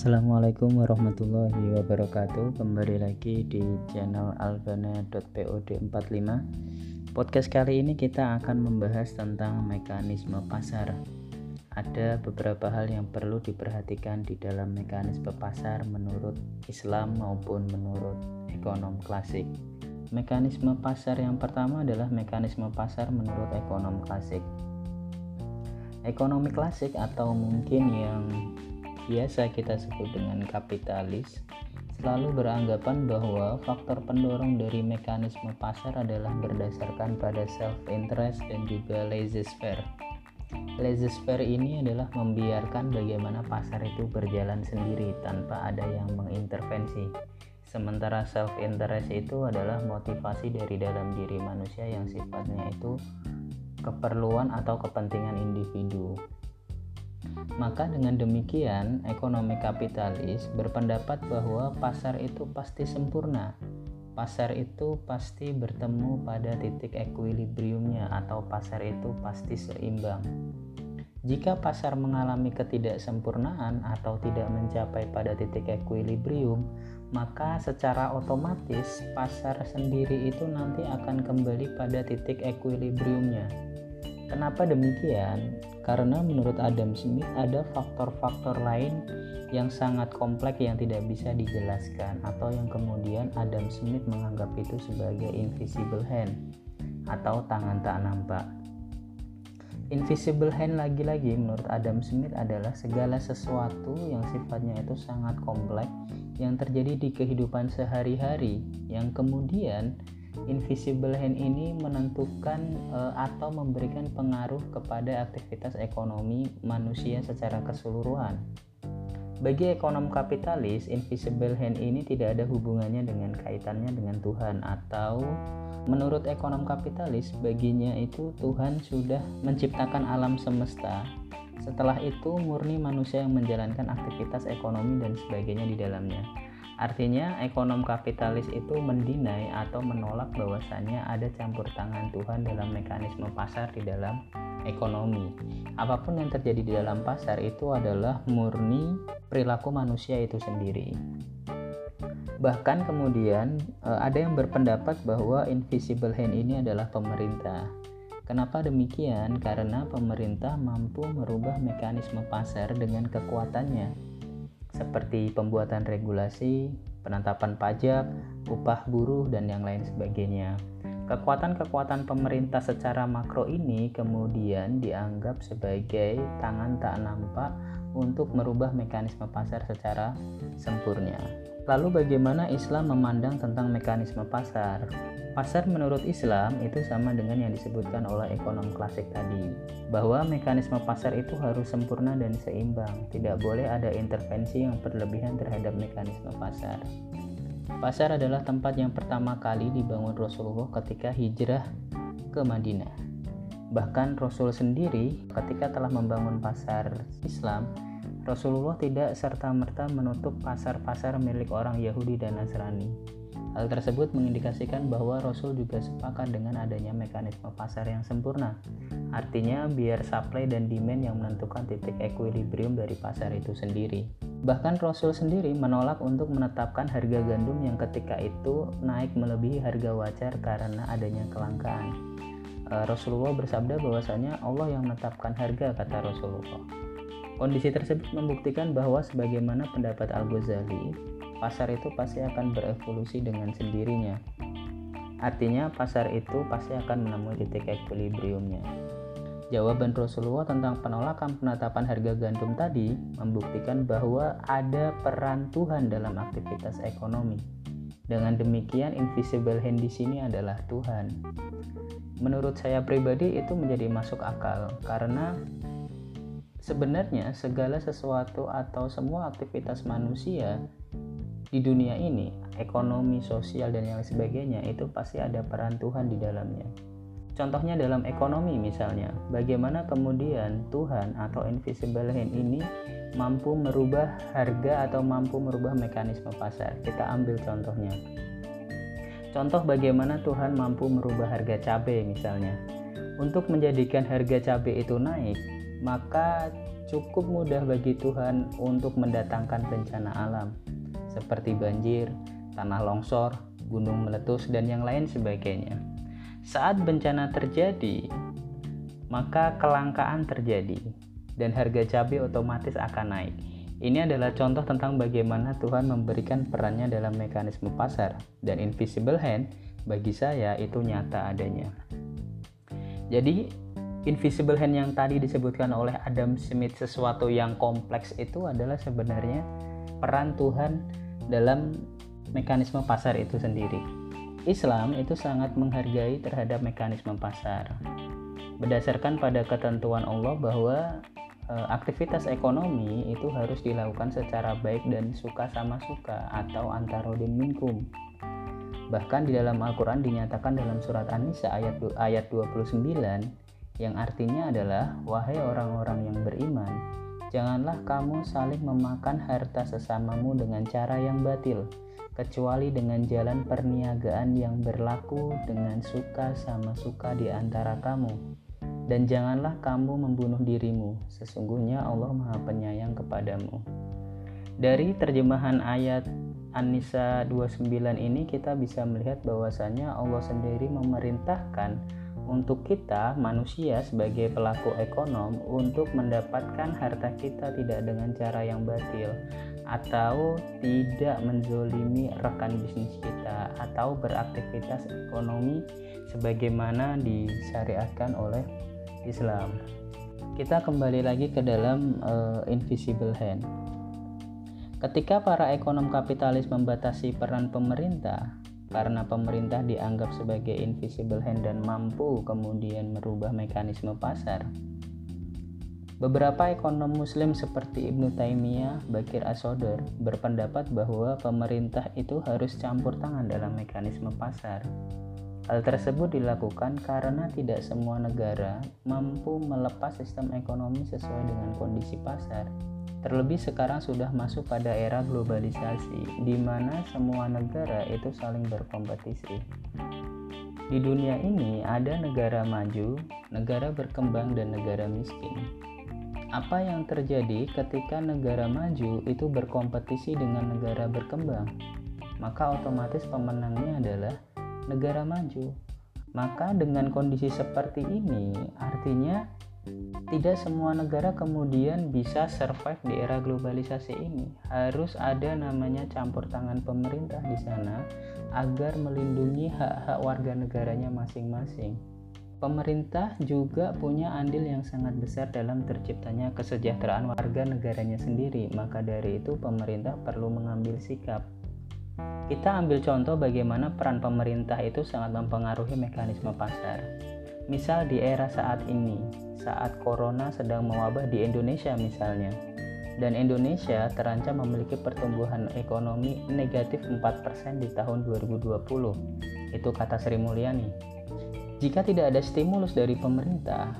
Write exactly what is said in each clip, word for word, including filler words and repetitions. Assalamualaikum warahmatullahi wabarakatuh. Kembali lagi di channel albana dot p o d empat puluh lima. Podcast kali ini kita akan membahas tentang mekanisme pasar. Ada beberapa hal yang perlu diperhatikan di dalam mekanisme pasar menurut Islam maupun menurut ekonom klasik. Mekanisme pasar yang pertama adalah mekanisme pasar menurut ekonom klasik. Ekonomi klasik atau mungkin yang biasa kita sebut dengan kapitalis selalu beranggapan bahwa faktor pendorong dari mekanisme pasar adalah berdasarkan pada self-interest dan juga laissez-faire. Laissez-faire ini adalah membiarkan bagaimana pasar itu berjalan sendiri tanpa ada yang mengintervensi. Sementara self-interest itu adalah motivasi dari dalam diri manusia yang sifatnya itu keperluan atau kepentingan individu. Maka dengan demikian, ekonomi kapitalis berpendapat bahwa pasar itu pasti sempurna. Pasar itu pasti bertemu pada titik equilibriumnya atau pasar itu pasti seimbang. Jika pasar mengalami ketidaksempurnaan atau tidak mencapai pada titik equilibrium, maka secara otomatis pasar sendiri itu nanti akan kembali pada titik equilibriumnya. Kenapa demikian? Karena menurut Adam Smith ada faktor-faktor lain yang sangat kompleks yang tidak bisa dijelaskan atau yang kemudian Adam Smith menganggap itu sebagai invisible hand atau tangan tak nampak. Invisible hand lagi-lagi menurut Adam Smith adalah segala sesuatu yang sifatnya itu sangat kompleks yang terjadi di kehidupan sehari-hari yang kemudian invisible hand ini menentukan e, atau memberikan pengaruh kepada aktivitas ekonomi manusia secara keseluruhan. Bagi ekonom kapitalis, invisible hand ini tidak ada hubungannya dengan kaitannya dengan Tuhan atau menurut ekonom kapitalis, baginya itu Tuhan sudah menciptakan alam semesta. Setelah itu murni manusia yang menjalankan aktivitas ekonomi dan sebagainya di dalamnya. Artinya, ekonom kapitalis itu mendinai atau menolak bahwasannya ada campur tangan Tuhan dalam mekanisme pasar di dalam ekonomi. Apapun yang terjadi di dalam pasar itu adalah murni perilaku manusia itu sendiri. Bahkan kemudian ada yang berpendapat bahwa invisible hand ini adalah pemerintah. Kenapa demikian? Karena pemerintah mampu merubah mekanisme pasar dengan kekuatannya. Seperti pembuatan regulasi, penetapan pajak, upah buruh, dan yang lain sebagainya. Kekuatan-kekuatan pemerintah secara makro ini kemudian dianggap sebagai tangan tak nampak untuk merubah mekanisme pasar secara sempurna. Lalu bagaimana Islam memandang tentang mekanisme pasar? Pasar menurut Islam itu sama dengan yang disebutkan oleh ekonom klasik tadi, bahwa mekanisme pasar itu harus sempurna dan seimbang, tidak boleh ada intervensi yang berlebihan terhadap mekanisme pasar. Pasar adalah tempat yang pertama kali dibangun Rasulullah ketika hijrah ke Madinah. Bahkan Rasul sendiri ketika telah membangun pasar Islam, Rasulullah tidak serta-merta menutup pasar-pasar milik orang Yahudi dan Nasrani. Hal tersebut mengindikasikan bahwa Rasul juga sepakat dengan adanya mekanisme pasar yang sempurna. Artinya biar supply dan demand yang menentukan titik equilibrium dari pasar itu sendiri. Bahkan Rasul sendiri menolak untuk menetapkan harga gandum yang ketika itu naik melebihi harga wajar karena adanya kelangkaan. E, Rasulullah bersabda bahwasanya Allah yang menetapkan harga, kata Rasulullah. Kondisi tersebut membuktikan bahwa sebagaimana pendapat Al-Ghazali, pasar itu pasti akan berevolusi dengan sendirinya. Artinya pasar itu pasti akan menemui titik equilibriumnya. Jawaban Rasulullah tentang penolakan penetapan harga gandum tadi membuktikan bahwa ada peran Tuhan dalam aktivitas ekonomi. Dengan demikian, invisible hand di sini adalah Tuhan. Menurut saya pribadi itu menjadi masuk akal karena sebenarnya segala sesuatu atau semua aktivitas manusia di dunia ini, ekonomi, sosial, dan yang sebagainya itu pasti ada peran Tuhan di dalamnya. Contohnya dalam ekonomi misalnya, bagaimana kemudian Tuhan atau invisible hand ini mampu merubah harga atau mampu merubah mekanisme pasar. Kita ambil contohnya. Contoh bagaimana Tuhan mampu merubah harga cabai misalnya. Untuk menjadikan harga cabai itu naik, maka cukup mudah bagi Tuhan untuk mendatangkan bencana alam seperti banjir, tanah longsor, gunung meletus, dan yang lain sebagainya. Saat bencana terjadi, maka kelangkaan terjadi dan harga cabai otomatis akan naik. Ini adalah contoh tentang bagaimana Tuhan memberikan perannya dalam mekanisme pasar, dan invisible hand bagi saya itu nyata adanya. Jadi invisible hand yang tadi disebutkan oleh Adam Smith, sesuatu yang kompleks, itu adalah sebenarnya peran Tuhan dalam mekanisme pasar itu sendiri. Islam itu sangat menghargai terhadap mekanisme pasar berdasarkan pada ketentuan Allah bahwa aktivitas ekonomi itu harus dilakukan secara baik dan suka sama suka atau antarodin minkum. Bahkan di dalam Al-Quran dinyatakan dalam surat An-Nisa ayat dua puluh sembilan, yang artinya adalah, wahai orang-orang yang beriman, janganlah kamu saling memakan harta sesamamu dengan cara yang batil, kecuali dengan jalan perniagaan yang berlaku dengan suka sama suka di antara kamu. Dan janganlah kamu membunuh dirimu, sesungguhnya Allah Maha Penyayang kepadamu. Dari terjemahan ayat An-Nisa dua puluh sembilan ini kita bisa melihat bahwasannya Allah sendiri memerintahkan untuk kita manusia sebagai pelaku ekonom untuk mendapatkan harta kita tidak dengan cara yang batil, atau tidak menzolimi rekan bisnis kita, atau beraktivitas ekonomi sebagaimana disyariatkan oleh Islam. Kita kembali lagi ke dalam uh, invisible hand. Ketika para ekonom kapitalis membatasi peran pemerintah karena pemerintah dianggap sebagai invisible hand dan mampu kemudian merubah mekanisme pasar, beberapa ekonom muslim seperti Ibn Taymiyah, Bakir Asyodor berpendapat bahwa pemerintah itu harus campur tangan dalam mekanisme pasar. Hal tersebut dilakukan karena tidak semua negara mampu melepas sistem ekonomi sesuai dengan kondisi pasar. Terlebih sekarang sudah masuk pada era globalisasi, di mana semua negara itu saling berkompetisi. Di dunia ini ada negara maju, negara berkembang, dan negara miskin. Apa yang terjadi ketika negara maju itu berkompetisi dengan negara berkembang? Maka otomatis pemenangnya adalah negara maju. Maka dengan kondisi seperti ini, artinya tidak semua negara kemudian bisa survive di era globalisasi ini. Harus ada namanya campur tangan pemerintah di sana agar melindungi hak-hak warga negaranya masing-masing. Pemerintah juga punya andil yang sangat besar dalam terciptanya kesejahteraan warga negaranya sendiri. Maka dari itu pemerintah perlu mengambil sikap. Kita ambil contoh bagaimana peran pemerintah itu sangat mempengaruhi mekanisme pasar. Misal di era saat ini, saat corona sedang mewabah di Indonesia misalnya, dan Indonesia terancam memiliki pertumbuhan ekonomi negatif empat persen di tahun dua ribu dua puluh. Itu kata Sri Mulyani. Jika tidak ada stimulus dari pemerintah,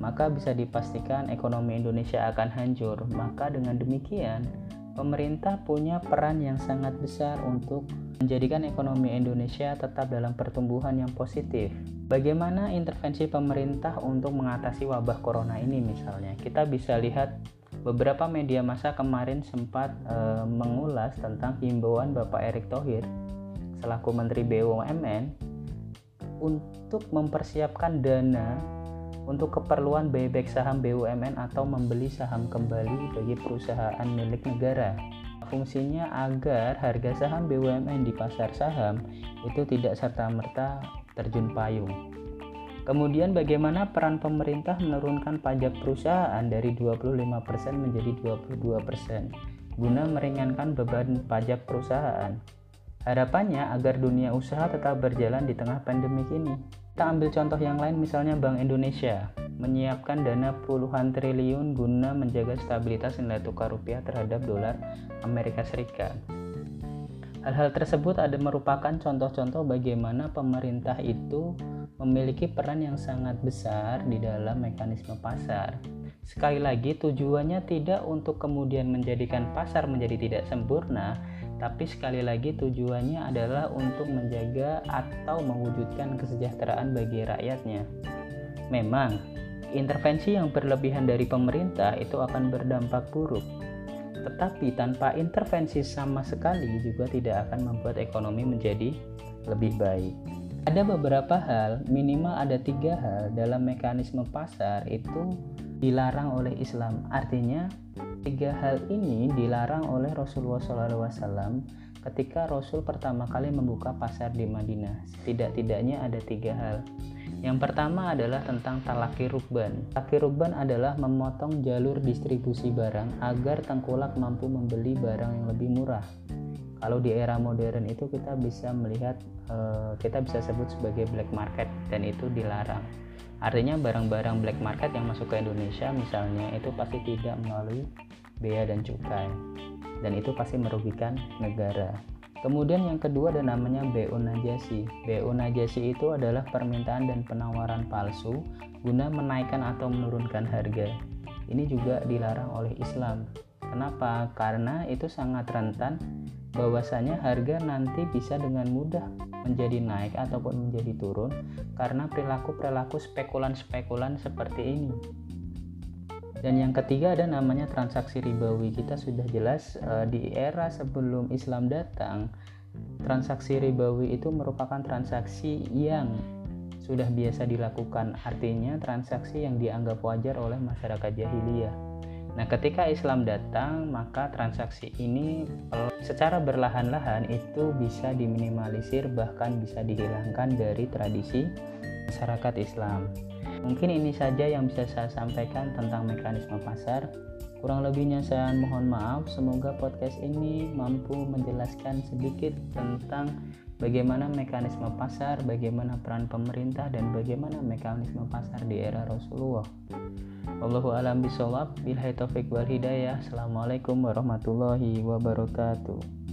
maka bisa dipastikan ekonomi Indonesia akan hancur. Maka dengan demikian, pemerintah punya peran yang sangat besar untuk menjadikan ekonomi Indonesia tetap dalam pertumbuhan yang positif. Bagaimana intervensi pemerintah untuk mengatasi wabah corona ini misalnya? Kita bisa lihat beberapa media massa kemarin sempat e, mengulas tentang himbauan Bapak Erick Thohir selaku Menteri B U M N untuk mempersiapkan dana untuk keperluan buyback saham B U M N atau membeli saham kembali bagi perusahaan milik negara. Fungsinya agar harga saham B U M N di pasar saham itu tidak serta-merta terjun payung. Kemudian bagaimana peran pemerintah menurunkan pajak perusahaan dari dua puluh lima persen menjadi dua puluh dua persen guna meringankan beban pajak perusahaan. Harapannya agar dunia usaha tetap berjalan di tengah pandemi ini. Kita ambil contoh yang lain, misalnya Bank Indonesia menyiapkan dana puluhan triliun guna menjaga stabilitas nilai tukar rupiah terhadap dolar Amerika Serikat. Hal-hal tersebut ada merupakan contoh-contoh bagaimana pemerintah itu memiliki peran yang sangat besar di dalam mekanisme pasar. Sekali lagi, tujuannya tidak untuk kemudian menjadikan pasar menjadi tidak sempurna, tapi sekali lagi tujuannya adalah untuk menjaga atau mewujudkan kesejahteraan bagi rakyatnya. Memang Intervensi yang berlebihan dari pemerintah itu akan berdampak buruk. Tetapi tanpa intervensi sama sekali juga tidak akan membuat ekonomi menjadi lebih baik. Ada beberapa hal, minimal ada tiga hal dalam mekanisme pasar itu dilarang oleh Islam. Artinya tiga hal ini dilarang oleh Rasulullah shallallahu alaihi wasallam ketika Rasul pertama kali membuka pasar di Madinah. Setidak-tidaknya ada tiga hal. Yang pertama adalah tentang talaki rukban. Talaki rukban adalah memotong jalur distribusi barang agar tengkulak mampu membeli barang yang lebih murah. Kalau di era modern itu kita bisa melihat, kita bisa sebut sebagai black market, dan itu dilarang. Artinya barang-barang black market yang masuk ke Indonesia misalnya itu pasti tidak melalui bea dan cukai, dan itu pasti merugikan negara. Kemudian yang kedua ada namanya Bai Najasi. Bai Najasi itu adalah permintaan dan penawaran palsu guna menaikkan atau menurunkan harga. Ini juga dilarang oleh Islam. Kenapa? Karena itu sangat rentan bahwasanya harga nanti bisa dengan mudah menjadi naik ataupun menjadi turun karena perilaku-perilaku spekulan-spekulan seperti ini. Dan yang ketiga ada namanya transaksi ribawi. Kita sudah jelas uh, di era sebelum Islam datang, transaksi ribawi itu merupakan transaksi yang sudah biasa dilakukan. Artinya transaksi yang dianggap wajar oleh masyarakat jahiliyah. Nah, ketika Islam datang, maka transaksi ini secara berlahan-lahan itu bisa diminimalisir, bahkan bisa dihilangkan dari tradisi masyarakat Islam. Mungkin ini saja yang bisa saya sampaikan tentang mekanisme pasar. Kurang lebihnya saya mohon maaf. Semoga podcast ini mampu menjelaskan sedikit tentang bagaimana mekanisme pasar, bagaimana peran pemerintah, dan bagaimana mekanisme pasar di era Rasulullah. Wallahu a'lam bishawab. Billahi taufik wal hidayah. Assalamualaikum warahmatullahi wabarakatuh.